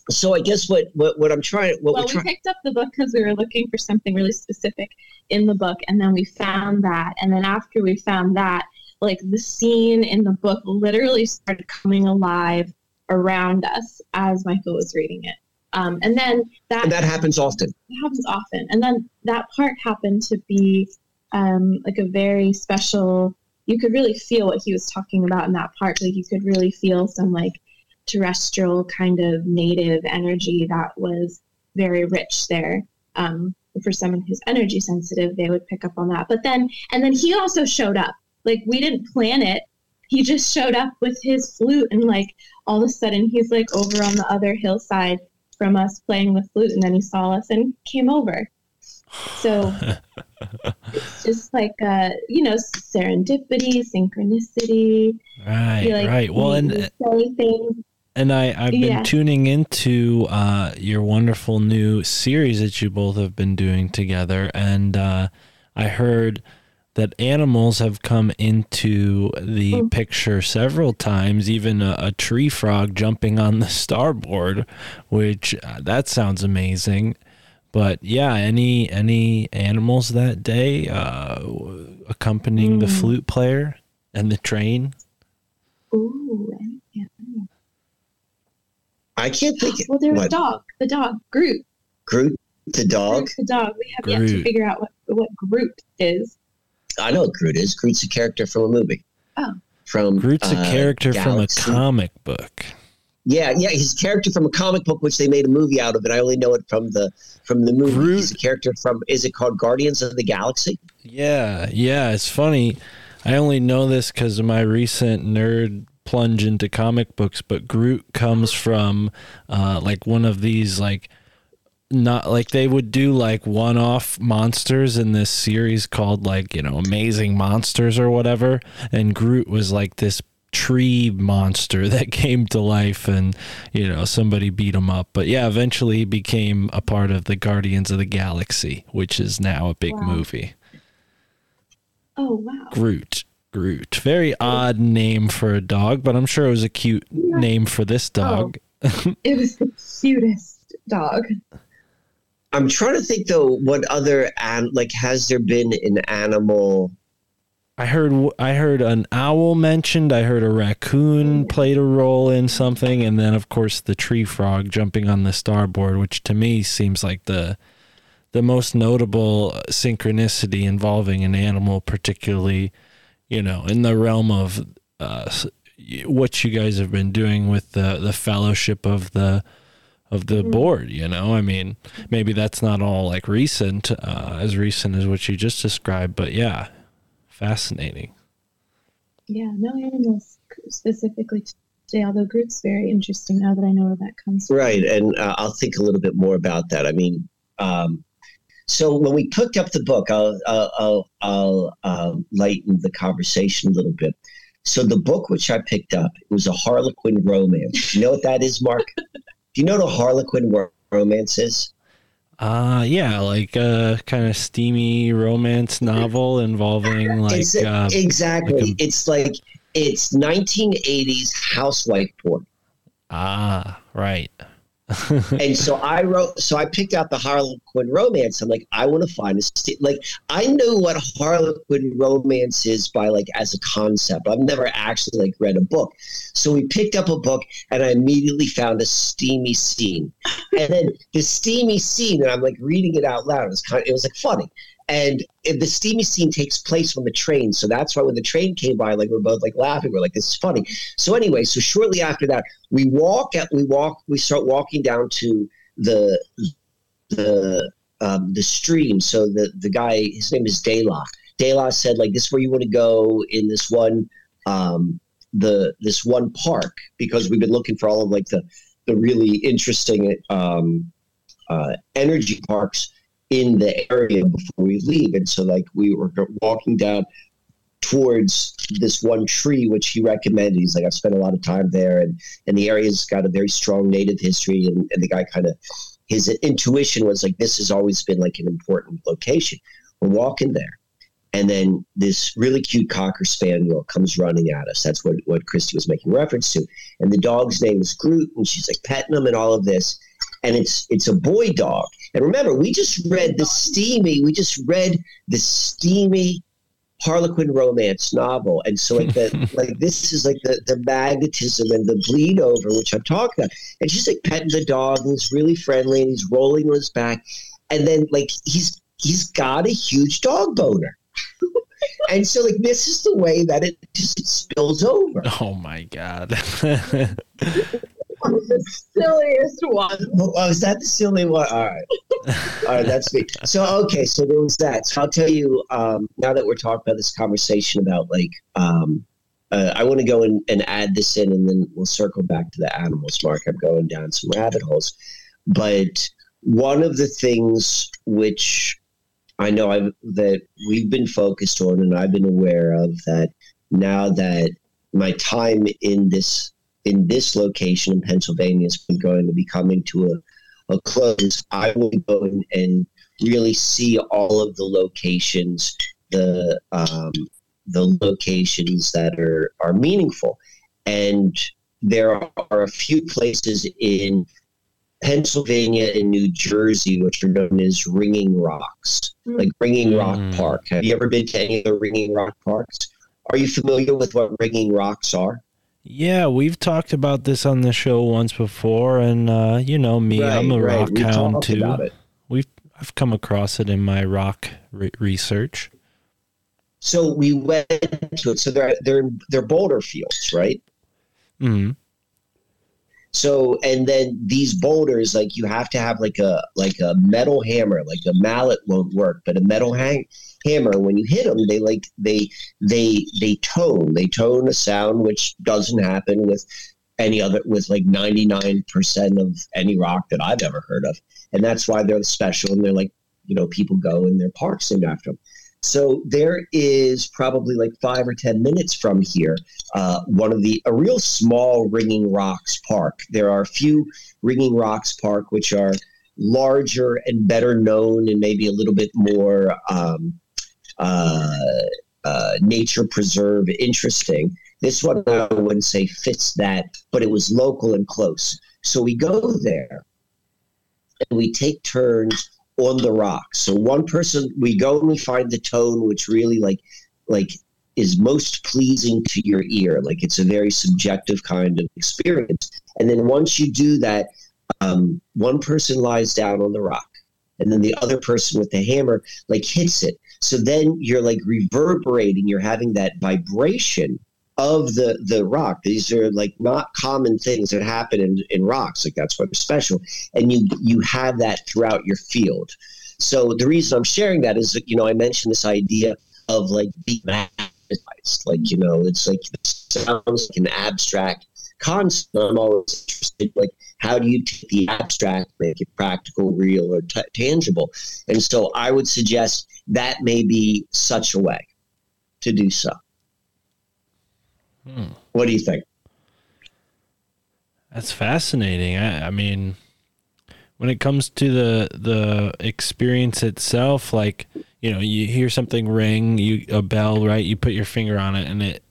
so I guess what, what, what I'm trying. What well, we try- picked up the book because we were looking for something really specific in the book, and then we found that. And then after we found that, like the scene in the book literally started coming alive around us as Michael was reading it. Um, and then that and that happens often. It happens often. And then that part happened to be um, like a very special. You could really feel what he was talking about in that part. Like you could really feel some like. Terrestrial kind of native energy that was very rich there. Um, for someone who's energy sensitive, they would pick up on that. But then, and then he also showed up. Like we didn't plan it. He just showed up with his flute, and like all of a sudden he's like over on the other hillside from us playing the flute, and then he saw us and came over. So it's just like, uh, you know, serendipity, synchronicity. Right, like right. Well, and and I, I've been yeah. tuning into uh, your wonderful new series that you both have been doing together. And uh, I heard that animals have come into the mm. picture several times, even a, a tree frog jumping on the starboard, which uh, that sounds amazing. But yeah, any any animals that day uh, accompanying mm. the flute player and the train? Ooh, yeah. I can't think. Well, there was what? a dog. The dog, Groot. Groot, the dog. Groot, the dog. We have Groot. yet to figure out what, what Groot is. I know what Groot is. Groot's a character from a movie. Oh, from Groot's uh, a character Galaxy. from a comic book. Yeah, yeah, his character from a comic book, which they made a movie out of, and I only know it from the from the movie. Groot. He's a character from, is it called Guardians of the Galaxy? Yeah, yeah, it's funny. I only know this because of my recent nerd plunge into comic books, but Groot comes from uh, like one of these like not like they would do like one-off monsters in this series called like, you know, Amazing Monsters or whatever, and Groot was like this tree monster that came to life, and you know somebody beat him up, but yeah, eventually he became a part of the Guardians of the Galaxy, which is now a big wow. movie. Oh wow! Groot, Groot, very Groot. Odd name for a dog, but I'm sure it was a cute yeah. name for this dog. Oh, it was the cutest dog. I'm trying to think though, what other and like has there been an animal? I heard I heard an owl mentioned. I heard a raccoon played a role in something, and then of course the tree frog jumping on the starboard, which to me seems like the the most notable synchronicity involving an animal, particularly, you know, in the realm of uh, what you guys have been doing with the the fellowship of the of the board. You know, I mean, maybe that's not all like recent, uh, as recent as what you just described, but yeah. Fascinating. Yeah, no animals specifically today, although Groot's very interesting now that I know where that comes from. Right, and uh, I'll think a little bit more about that. I mean, um, so when we picked up the book, I'll, I'll, I'll, I'll uh, lighten the conversation a little bit. So the book which I picked up, it was a Harlequin romance. Do you know what that is, Mark? Do you know what a Harlequin ro- romance is? Uh, yeah, like a kind of steamy romance novel involving like... It's a, uh, exactly. Like a, it's like, it's nineteen eighties housewife porn. Ah, right. And so I wrote, so I picked out the Harlequin romance. I'm like, I want to find a, st-. like, I know what Harlequin romance is by like, as a concept. I've never actually like read a book. So we picked up a book and I immediately found a steamy scene. And then the steamy scene, and I'm like reading it out loud. It was kind of, it was like funny. And the steamy scene takes place on the train. So that's why when the train came by, like we're both like laughing. We're like, this is funny. So anyway, so shortly after that, we walk at, we walk, we start walking down to the, the, um, the stream. So the, the guy, his name is De La. De La said like, this is where you want to go in this one, um, the, this one park, because we've been looking for all of like the, the really interesting, um, uh, energy parks in the area before we leave. And so like we were walking down towards this one tree, which he recommended. He's like, I've spent a lot of time there, and and the area's got a very strong native history. And, and the guy kind of, his intuition was like, this has always been like an important location. We're walking there, and then this really cute cocker spaniel comes running at us. That's what, what Christy was making reference to. And the dog's name is Groot, and she's like petting him and all of this. And it's it's a boy dog. And remember, we just read the steamy, we just read the steamy Harlequin romance novel. And so like, the, like this is like the, the magnetism and the bleed over, which I'm talking about. And she's like petting the dog, and he's really friendly, and he's rolling on his back. And then like he's he's got a huge dog boner. And so like this is the way that it just it spills over. Oh my God. The silliest one. Oh, is that the silly one? All right. All right, that's me. So, okay, so there was that. So I'll tell you, um, now that we're talking about this conversation about, like, um, uh, I want to go in, and add this in, and then we'll circle back to the animals, Mark. I'm going down some rabbit holes. But one of the things which I know I've, that we've been focused on and I've been aware of, that now that my time in this in this location in Pennsylvania is going to be coming to a, a close. I will go in and really see all of the locations, the um, the locations that are, are meaningful. And there are a few places in Pennsylvania and New Jersey which are known as Ringing Rocks, like Ringing mm. Rock Park. Have you ever been to any of the Ringing Rock Parks? Are you familiar with what Ringing Rocks are? Yeah, we've talked about this on the show once before, and uh, you know me, right, I'm a right. rock hound too. We've I've come across it in my rock re- research. So we went to it. So they're they're they're boulder fields, right? Mm-hmm. So and then these boulders, like you have to have like a like a metal hammer, like a mallet won't work, but a metal hang. hammer. When you hit them, they like they they they tone. They tone a sound which doesn't happen with any other with like ninety-nine percent of any rock that I've ever heard of, and that's why they're special. And they're like, you know, people go in their parks named after them. So there is probably like five or ten minutes from here, uh, one of the a real small Ringing Rocks Park. There are a few Ringing Rocks Park which are larger and better known, and maybe a little bit more. Um, Uh, uh, nature preserve interesting. This one I wouldn't say fits that, but it was local and close. So we go there and we take turns on the rocks. So one person, we go and we find the tone which really like like is most pleasing to your ear. Like it's a very subjective kind of experience. And then once you do that, um, one person lies down on the rock, and then the other person with the hammer like hits it. So then you're like reverberating, you're having that vibration of the, the rock. These are like not common things that happen in, in rocks. Like that's why they're special. And you, you have that throughout your field. So the reason I'm sharing that is that, you know, I mentioned this idea of like being magnetized. Like, you know, it's like, it sounds like an abstract concept. I'm always interested, like, how do you take the abstract, make it practical, real, or t- tangible? And so I would suggest that may be such a way to do so. Hmm. What do you think? That's fascinating. I, I mean, when it comes to the the experience itself, like, you know, you hear something ring, you a bell, right? You put your finger on it, and it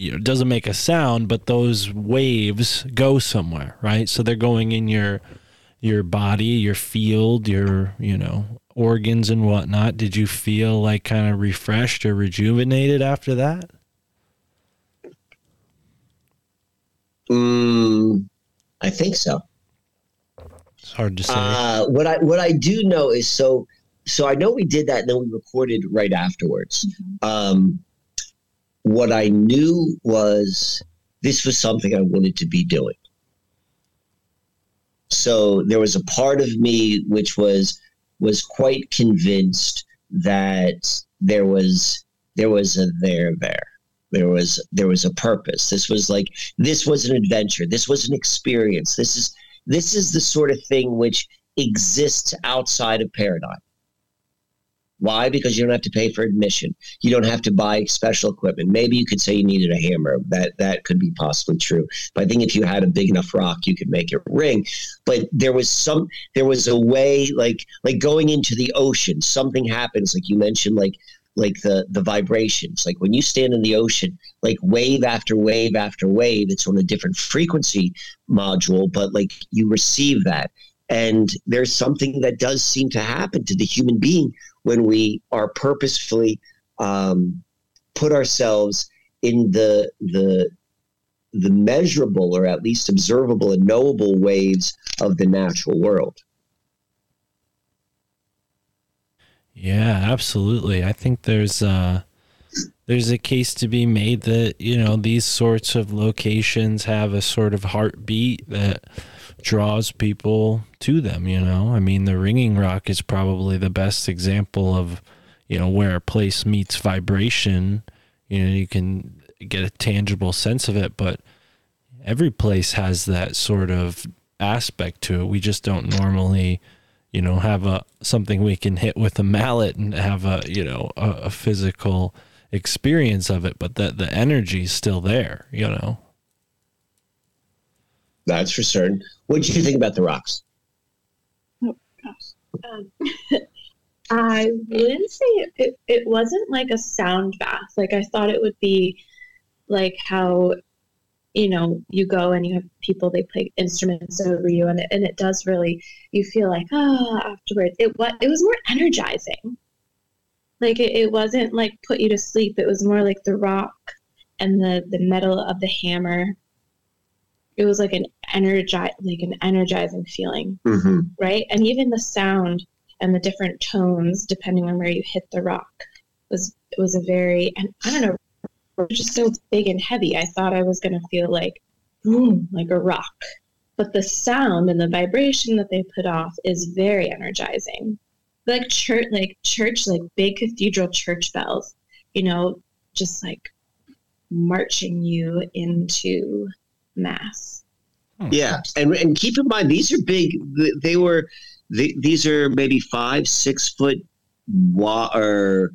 you know, it doesn't make a sound, but those waves go somewhere, right? So they're going in your your body, your field, your, you know, organs and whatnot. Did you feel like kind of refreshed or rejuvenated after that? Mm, I think so. It's hard to say. Uh, what I what I do know is so so I know we did that and then we recorded right afterwards. Mm-hmm. Um, what I knew was this was something I wanted to be doing. So there was a part of me which was was quite convinced that there was there was a there there. There was there was a purpose. This was like this was an adventure. This was an experience. This is this is the sort of thing which exists outside of Paradigm. Why? Because you don't have to pay for admission. You don't have to buy special equipment. Maybe you could say you needed a hammer. That that could be possibly true. But I think if you had a big enough rock, you could make it ring. But there was some there was a way like like going into the ocean, something happens, like you mentioned, like like the, the vibrations, like when you stand in the ocean, like wave after wave after wave, it's on a different frequency module, but like you receive that. And there's something that does seem to happen to the human being when we are purposefully um, put ourselves in the, the, the measurable or at least observable and knowable waves of the natural world. Yeah, absolutely. I think there's uh, there's a case to be made that, you know, these sorts of locations have a sort of heartbeat that draws people to them, you know? I mean, the Ringing Rock is probably the best example of, you know, where a place meets vibration. You know, you can get a tangible sense of it, but every place has that sort of aspect to it. We just don't normally... you know, have a something we can hit with a mallet and have a, you know, a, a physical experience of it, but the, the energy is still there, you know. That's for certain. What did you think about the rocks? Oh, gosh. Um, I wouldn't say it, it, it wasn't like a sound bath. Like, I thought it would be like how, you know, you go and you have people, they play instruments over you, and it, and it does really, you feel like, ah, oh, afterwards. It was, it was more energizing. Like it, it wasn't like put you to sleep. It was more like the rock and the, the metal of the hammer. It was like an energi- like an energizing feeling. Mm-hmm. Right. And even the sound and the different tones, depending on where you hit the rock, was, it was a very, and I don't know, just so big and heavy. I thought I was going to feel like, boom, like a rock. But the sound and the vibration that they put off is very energizing. Like church, like church, like big cathedral church bells, you know, just like marching you into mass. Yeah. And and keep in mind, these are big. They were, they, these are maybe five, six foot water.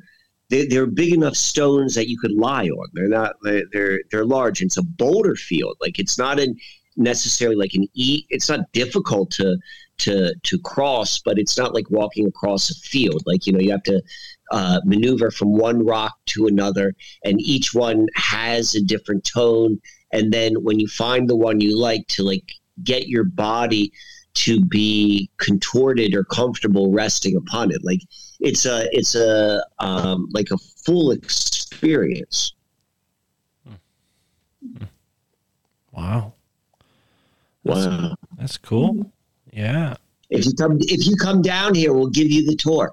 They, they're big enough stones that you could lie on. They're not. They're they're large. It's a boulder field. Like it's not an necessarily like an e. It's not difficult to to to cross, but it's not like walking across a field. Like, you know, you have to uh, maneuver from one rock to another, and each one has a different tone. And then when you find the one you like, to like get your body to be contorted or comfortable resting upon it, like. It's a, it's a, um, like a full experience. Wow. That's, wow. That's cool. Yeah. If you come, if you come down here, we'll give you the tour.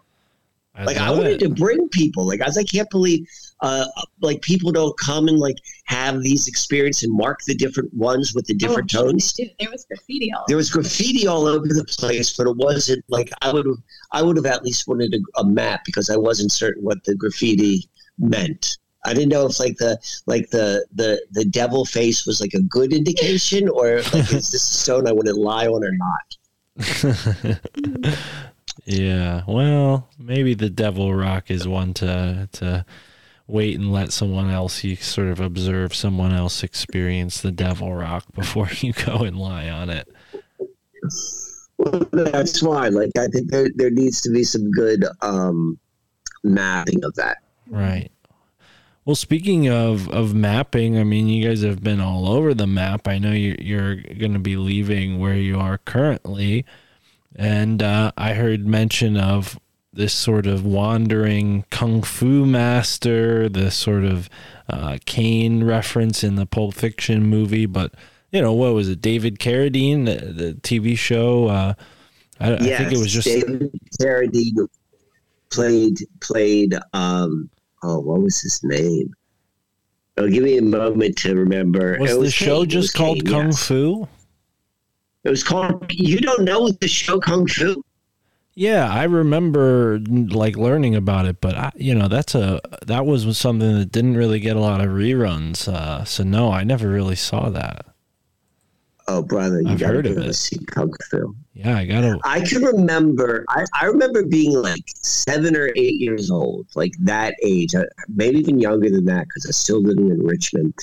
I like I wanted it. to bring people. Like I was, I can't believe, uh, like people don't come and like have these experiences and mark the different ones with the different oh, tones. There was graffiti all. There was graffiti all over the place, but it wasn't like I would have. I would have at least wanted a, a map because I wasn't certain what the graffiti meant. I didn't know if like the like the the, the devil face was like a good indication or like is this a stone I wouldn't lie on or not. Yeah, well, maybe the devil rock is one to to wait and let someone else, you sort of observe someone else experience the devil rock before you go and lie on it. Well, that's why, like, I think there, there needs to be some good um, mapping of that. Right. Well, speaking of, of mapping, I mean, you guys have been all over the map. I know you're, you're going to be leaving where you are currently. And uh, I heard mention of this sort of wandering kung fu master, the sort of uh, Kane reference in the Pulp Fiction movie. But, you know, what was it? David Carradine, the, the T V show? Uh, I, yes, I think it was just... David Carradine played... played um... Oh, what was his name? Oh, give me a moment to remember. Was, was the show Kane, just called Kane, Kung yes. Fu? It was called... You don't know the show Kung Fu? Yeah, I remember like learning about it, but I, you know, that's a that was something that didn't really get a lot of reruns. Uh, so no, I never really saw that. Oh, brother, you I've gotta heard of it. See Kung Fu. Yeah, I gotta. I can remember. I, I remember being like seven or eight years old, like that age, maybe even younger than that, because I was still living in Richmond.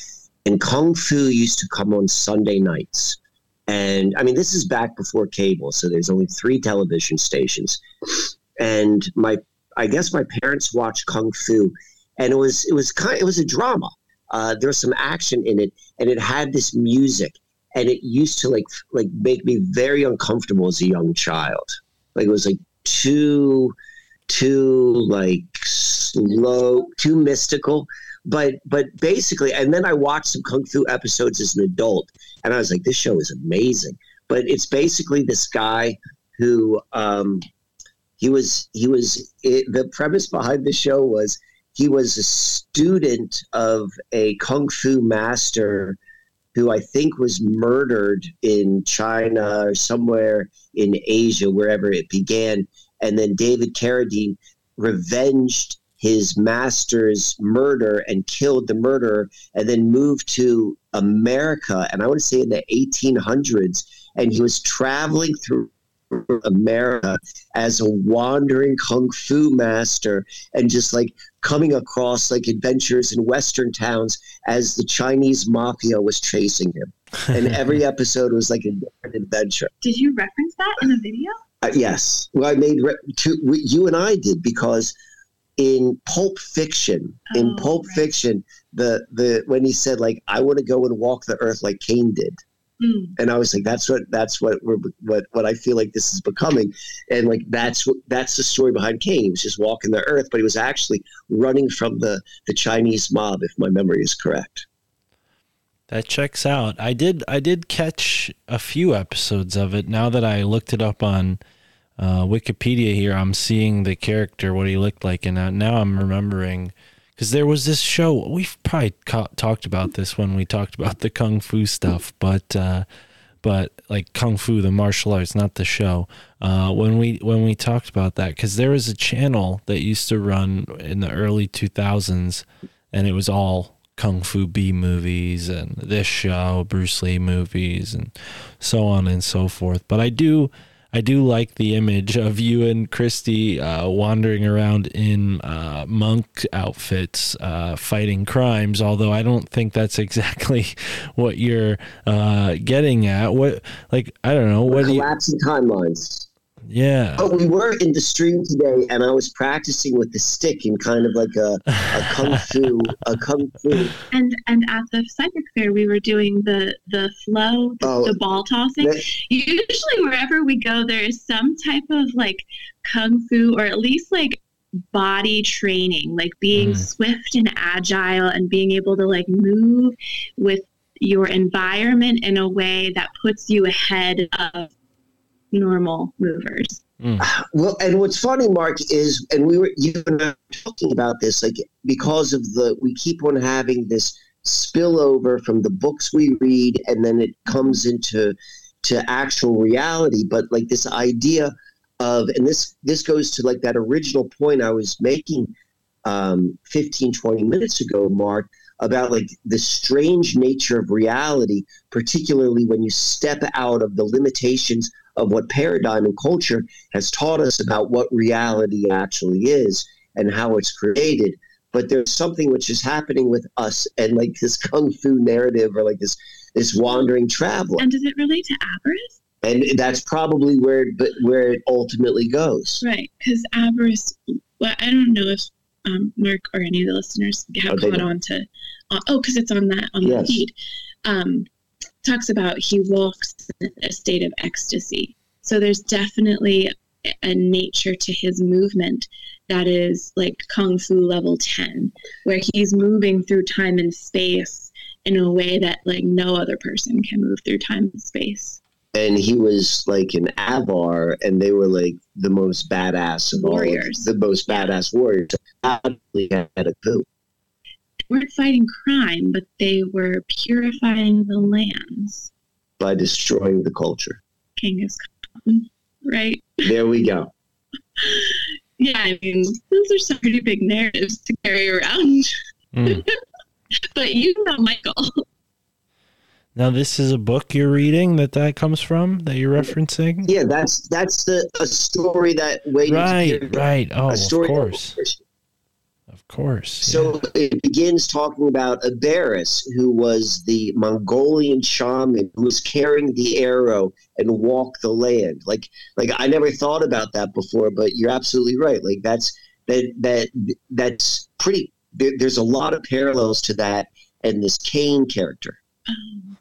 And Kung Fu used to come on Sunday nights. And I mean, this is back before cable, so there's only three television stations. And my, I guess my parents watched Kung Fu, and it was it was kind it was a drama. Uh, there was some action in it, and it had this music, and it used to like like make me very uncomfortable as a young child. Like it was like too too like slow, too mystical. But but basically, and then I watched some Kung Fu episodes as an adult, and I was like, this show is amazing. But it's basically this guy who um, he was he was it, the premise behind the show was he was a student of a Kung Fu master who I think was murdered in China or somewhere in Asia, wherever it began. And then David Carradine revenged his master's murder and killed the murderer, and then moved to America. And I want to say in the eighteen hundreds, and he was traveling through America as a wandering Kung Fu master, and just like coming across like adventures in Western towns as the Chinese mafia was chasing him. And every episode was like a different adventure. Did you reference that in the video? Uh, yes. Well, I made re- to, we, you and I did, because in Pulp Fiction, oh, in Pulp right. Fiction, the the when he said like, I want to go and walk the earth like Kane did, mm. and I was like, that's what that's what we're what what I feel like this is becoming, and like that's what that's the story behind Kane. He was just walking the earth, but he was actually running from the the Chinese mob, if my memory is correct. That checks out. I did I did catch a few episodes of it. Now that I looked it up on Uh, Wikipedia here, I'm seeing the character, what he looked like, and uh, now I'm remembering, because there was this show, we've probably ca- talked about this when we talked about the Kung Fu stuff, but uh, but like Kung Fu, the martial arts, not the show, uh, when we when we talked about that, because there was a channel that used to run in the early two thousands, and it was all Kung Fu B movies, and this show, Bruce Lee movies, and so on and so forth. But I do... I do like the image of you and Christy uh, wandering around in uh, monk outfits, uh, fighting crimes. Although I don't think that's exactly what you're uh, getting at. What, like, I don't know. What collapsing do you... timelines. Yeah. Oh, we were in the stream today, and I was practicing with the stick in kind of like a, a kung fu, a kung fu. And and at the psychic fair, we were doing the the flow, the, oh, the ball tossing. That, usually, wherever we go, there is some type of like kung fu, or at least like body training, like being mm. swift and agile, and being able to like move with your environment in a way that puts you ahead of normal movers. Mm. Well, and what's funny, Mark, is, and we were you and I were talking about this, like because of the we keep on having this spillover from the books we read, and then it comes into to actual reality. But like this idea of, and this this goes to like that original point I was making um, fifteen, twenty minutes ago, Mark, about like the strange nature of reality, particularly when you step out of the limitations of what paradigm and culture has taught us about what reality actually is and how it's created. But there's something which is happening with us and like this Kung Fu narrative, or like this, this wandering traveler. And does it relate to Avarice? And that's probably where, where it ultimately goes. Right. Cause Avarice, well, I don't know if um, Mark or any of the listeners have oh, caught on to, uh, oh, because it's on that on yes. the feed, um, talks about he walks in a state of ecstasy. So there's definitely a nature to his movement that is like Kung Fu level ten, where he's moving through time and space in a way that like no other person can move through time and space. And he was like an Avar, and they were like the most badass of warriors. All, the most badass warriors. They had a coup. They weren't fighting crime, but they were purifying the lands by destroying the culture. Genghis Khan, right? There we go. Yeah, I mean, those are some pretty big narratives to carry around. Mm. But you know, Michael. Now, this is a book you're reading that that comes from, that you're referencing? Yeah, that's that's the a story that way. Right, right. Oh, a story of course. Of course. So yeah. It begins talking about Abaris, who was the Mongolian shaman who was carrying the arrow and walked the land. Like, like I never thought about that before, but you're absolutely right. Like, that's that that that's pretty. There, there's a lot of parallels to that and this Kane character.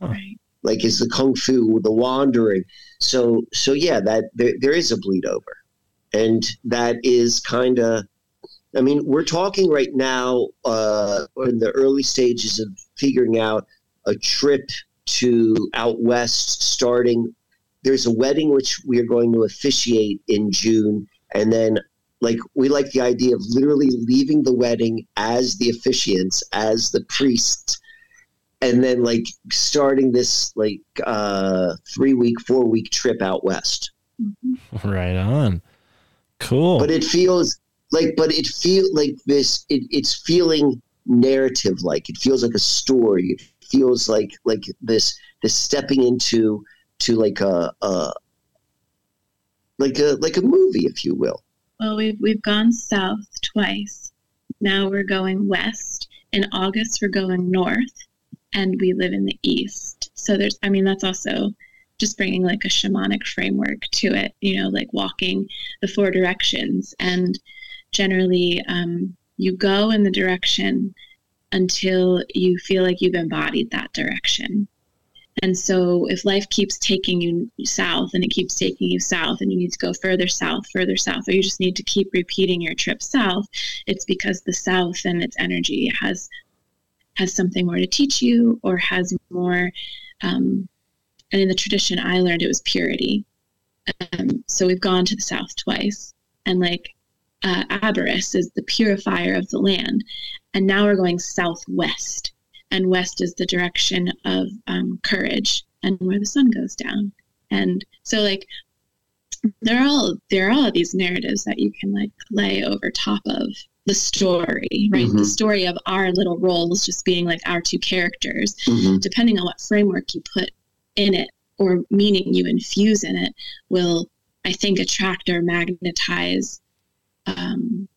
Oh, right. Like it's the Kung Fu, the wandering. So, so yeah, that there, there is a bleed over, and that is kind of. I mean, we're talking right now uh, in the early stages of figuring out a trip to out west. Starting, there's a wedding which we are going to officiate in June, and then like we like the idea of literally leaving the wedding as the officiants, as the priests. And then, like, starting this, like, uh, three-week, four-week trip out west. Right on. Cool. But it feels like, but it feels like this, it, it's feeling narrative-like. It feels like a story. It feels like, like this, this stepping into, to like a, a, like a, like a movie, if you will. Well, we've, we've gone south twice. Now we're going west. In August, we're going north. And we live in the East. So there's, I mean, that's also just bringing like a shamanic framework to it, you know, like walking the four directions. And generally um, you go in the direction until you feel like you've embodied that direction. And so if life keeps taking you south and it keeps taking you south and you need to go further south, further south, or you just need to keep repeating your trip south, it's because the south and its energy has has something more to teach you or has more, um, and in the tradition I learned, it was purity. Um, so we've gone to the south twice, and like, uh, Abaris is the purifier of the land. And now we're going southwest, and west is the direction of, um, courage and where the sun goes down. And so like, there are all, there are all these narratives that you can like lay over top of the story, right? Mm-hmm. The story of our little roles just being like our two characters, mm-hmm. depending on what framework you put in it or meaning you infuse in it will, I think, attract or magnetize um,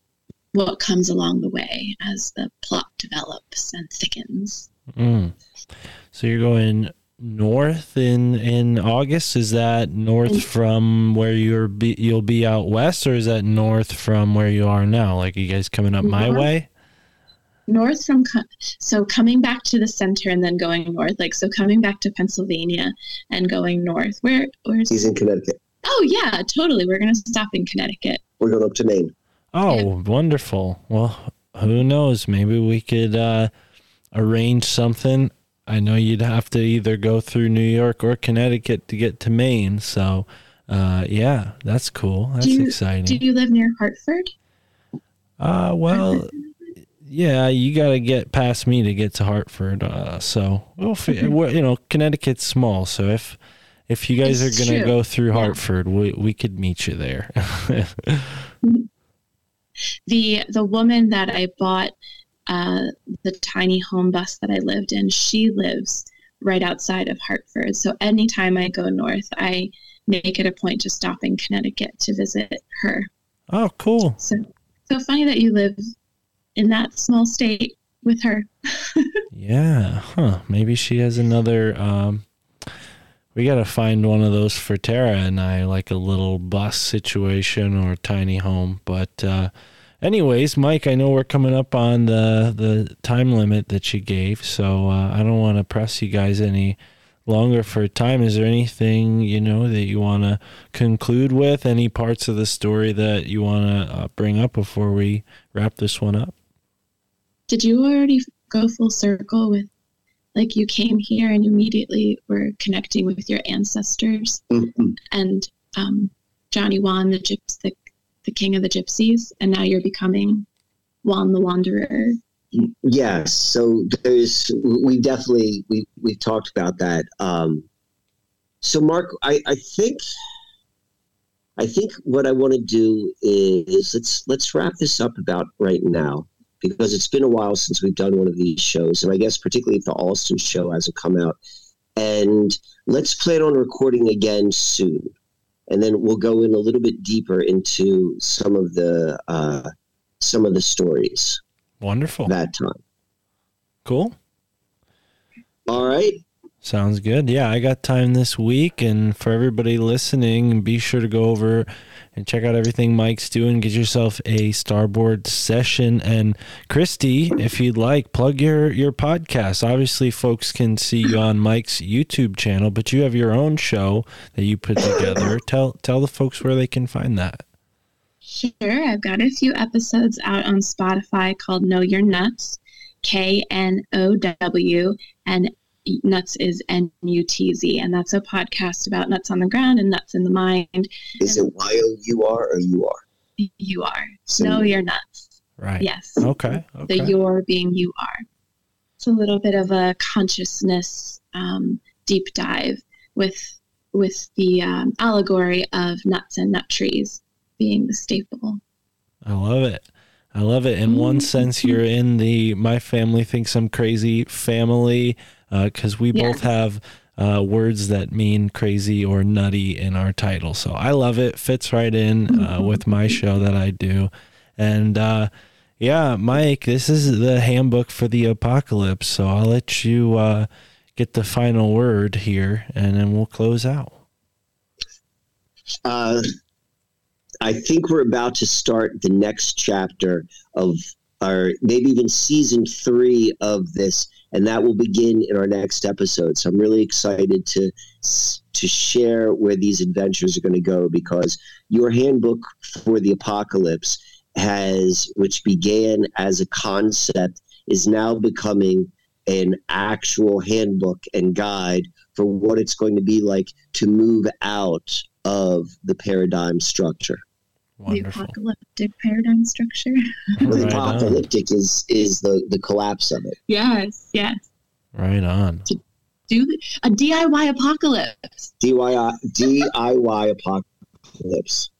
what comes along the way as the plot develops and thickens. Mm. So you're going north in, in August. Is that north from where you're be, you'll be out west, or is that north from where you are now? Like, are you guys coming up north, my way? North from, so coming back to the center and then going north. Like, so coming back to Pennsylvania and going north. Where? Where's? He's in Connecticut. Oh, yeah, totally. We're going to stop in Connecticut. We're going up to Maine. Oh, yeah. Wonderful. Well, who knows? Maybe we could uh, arrange something. I know you'd have to either go through New York or Connecticut to get to Maine. So, uh, yeah, that's cool. That's do you, exciting. Do you live near Hartford? Uh, well, yeah, you got to get past me to get to Hartford. Uh, so, we'll figure, mm-hmm. you know, Connecticut's small. So if if you guys it's are going to go through yeah. Hartford, we we could meet you there. the the woman that I bought Uh, the tiny home bus that I lived in, she lives right outside of Hartford. So anytime I go north, I make it a point to stop in Connecticut to visit her. Oh, cool. So, so funny that you live in that small state with her. Yeah. Huh. Maybe she has another, um, we got to find one of those for Tara and I, like a little bus situation or tiny home, but, uh, Anyways, Mike, I know we're coming up on the the time limit that you gave, so uh, I don't want to press you guys any longer for time. Is there anything, you know, that you want to conclude with? Any parts of the story that you want to uh, bring up before we wrap this one up? Did you already go full circle with, like, you came here and immediately were connecting with your ancestors? Mm-hmm. And um, Johnny Juan, the gyps- the, the king of the gypsies, and now you're becoming Juan the Wanderer. Yeah, so there's, we definitely, we, we've talked about that. Um, so Mark, I, I think, I think what I want to do is let's, let's wrap this up about right now, because it's been a while since we've done one of these shows. And I guess particularly if the Alston show hasn't come out, and let's plan on recording again soon. And then we'll go in a little bit deeper into some of the, uh, some of the stories. Wonderful. That time. Cool. All right. Sounds good. Yeah, I got time this week. And for everybody listening, be sure to go over and check out everything Mike's doing. Get yourself a Starboard session. And Christy, if you'd like, plug your, your podcast. Obviously, folks can see you on Mike's YouTube channel, but you have your own show that you put together. Tell, tell the folks where they can find that. Sure. I've got a few episodes out on Spotify called Know Your Nuts, K N O W, and Nuts is N U T Z, and that's a podcast about nuts on the ground and nuts in the mind. Is and it Y O U R or U R? U R. So Know Your Nuts. Right. Yes. Okay. Okay. The your being you are. It's a little bit of a consciousness um, deep dive with, with the um, allegory of nuts and nut trees being the staple. I love it. I love it. In one sense, you're in the my family thinks I'm crazy family, because uh, we yeah. both have uh, words that mean crazy or nutty in our title. So I love it. Fits right in uh, with my show that I do. And uh, yeah, Mike, this is the handbook for the apocalypse. So I'll let you uh, get the final word here, and then we'll close out. Uh I think we're about to start the next chapter of our, maybe even season three of this, and that will begin in our next episode. So I'm really excited to to share where these adventures are going to go, because your handbook for the apocalypse has, which began as a concept, is now becoming an actual handbook and guide for what it's going to be like to move out of the paradigm structure. Wonderful. The apocalyptic paradigm structure. Well, the right apocalyptic on. is is the, the collapse of it. Yes, yes. Right on. To do a D I Y apocalypse. D I Y D I Y apocalypse.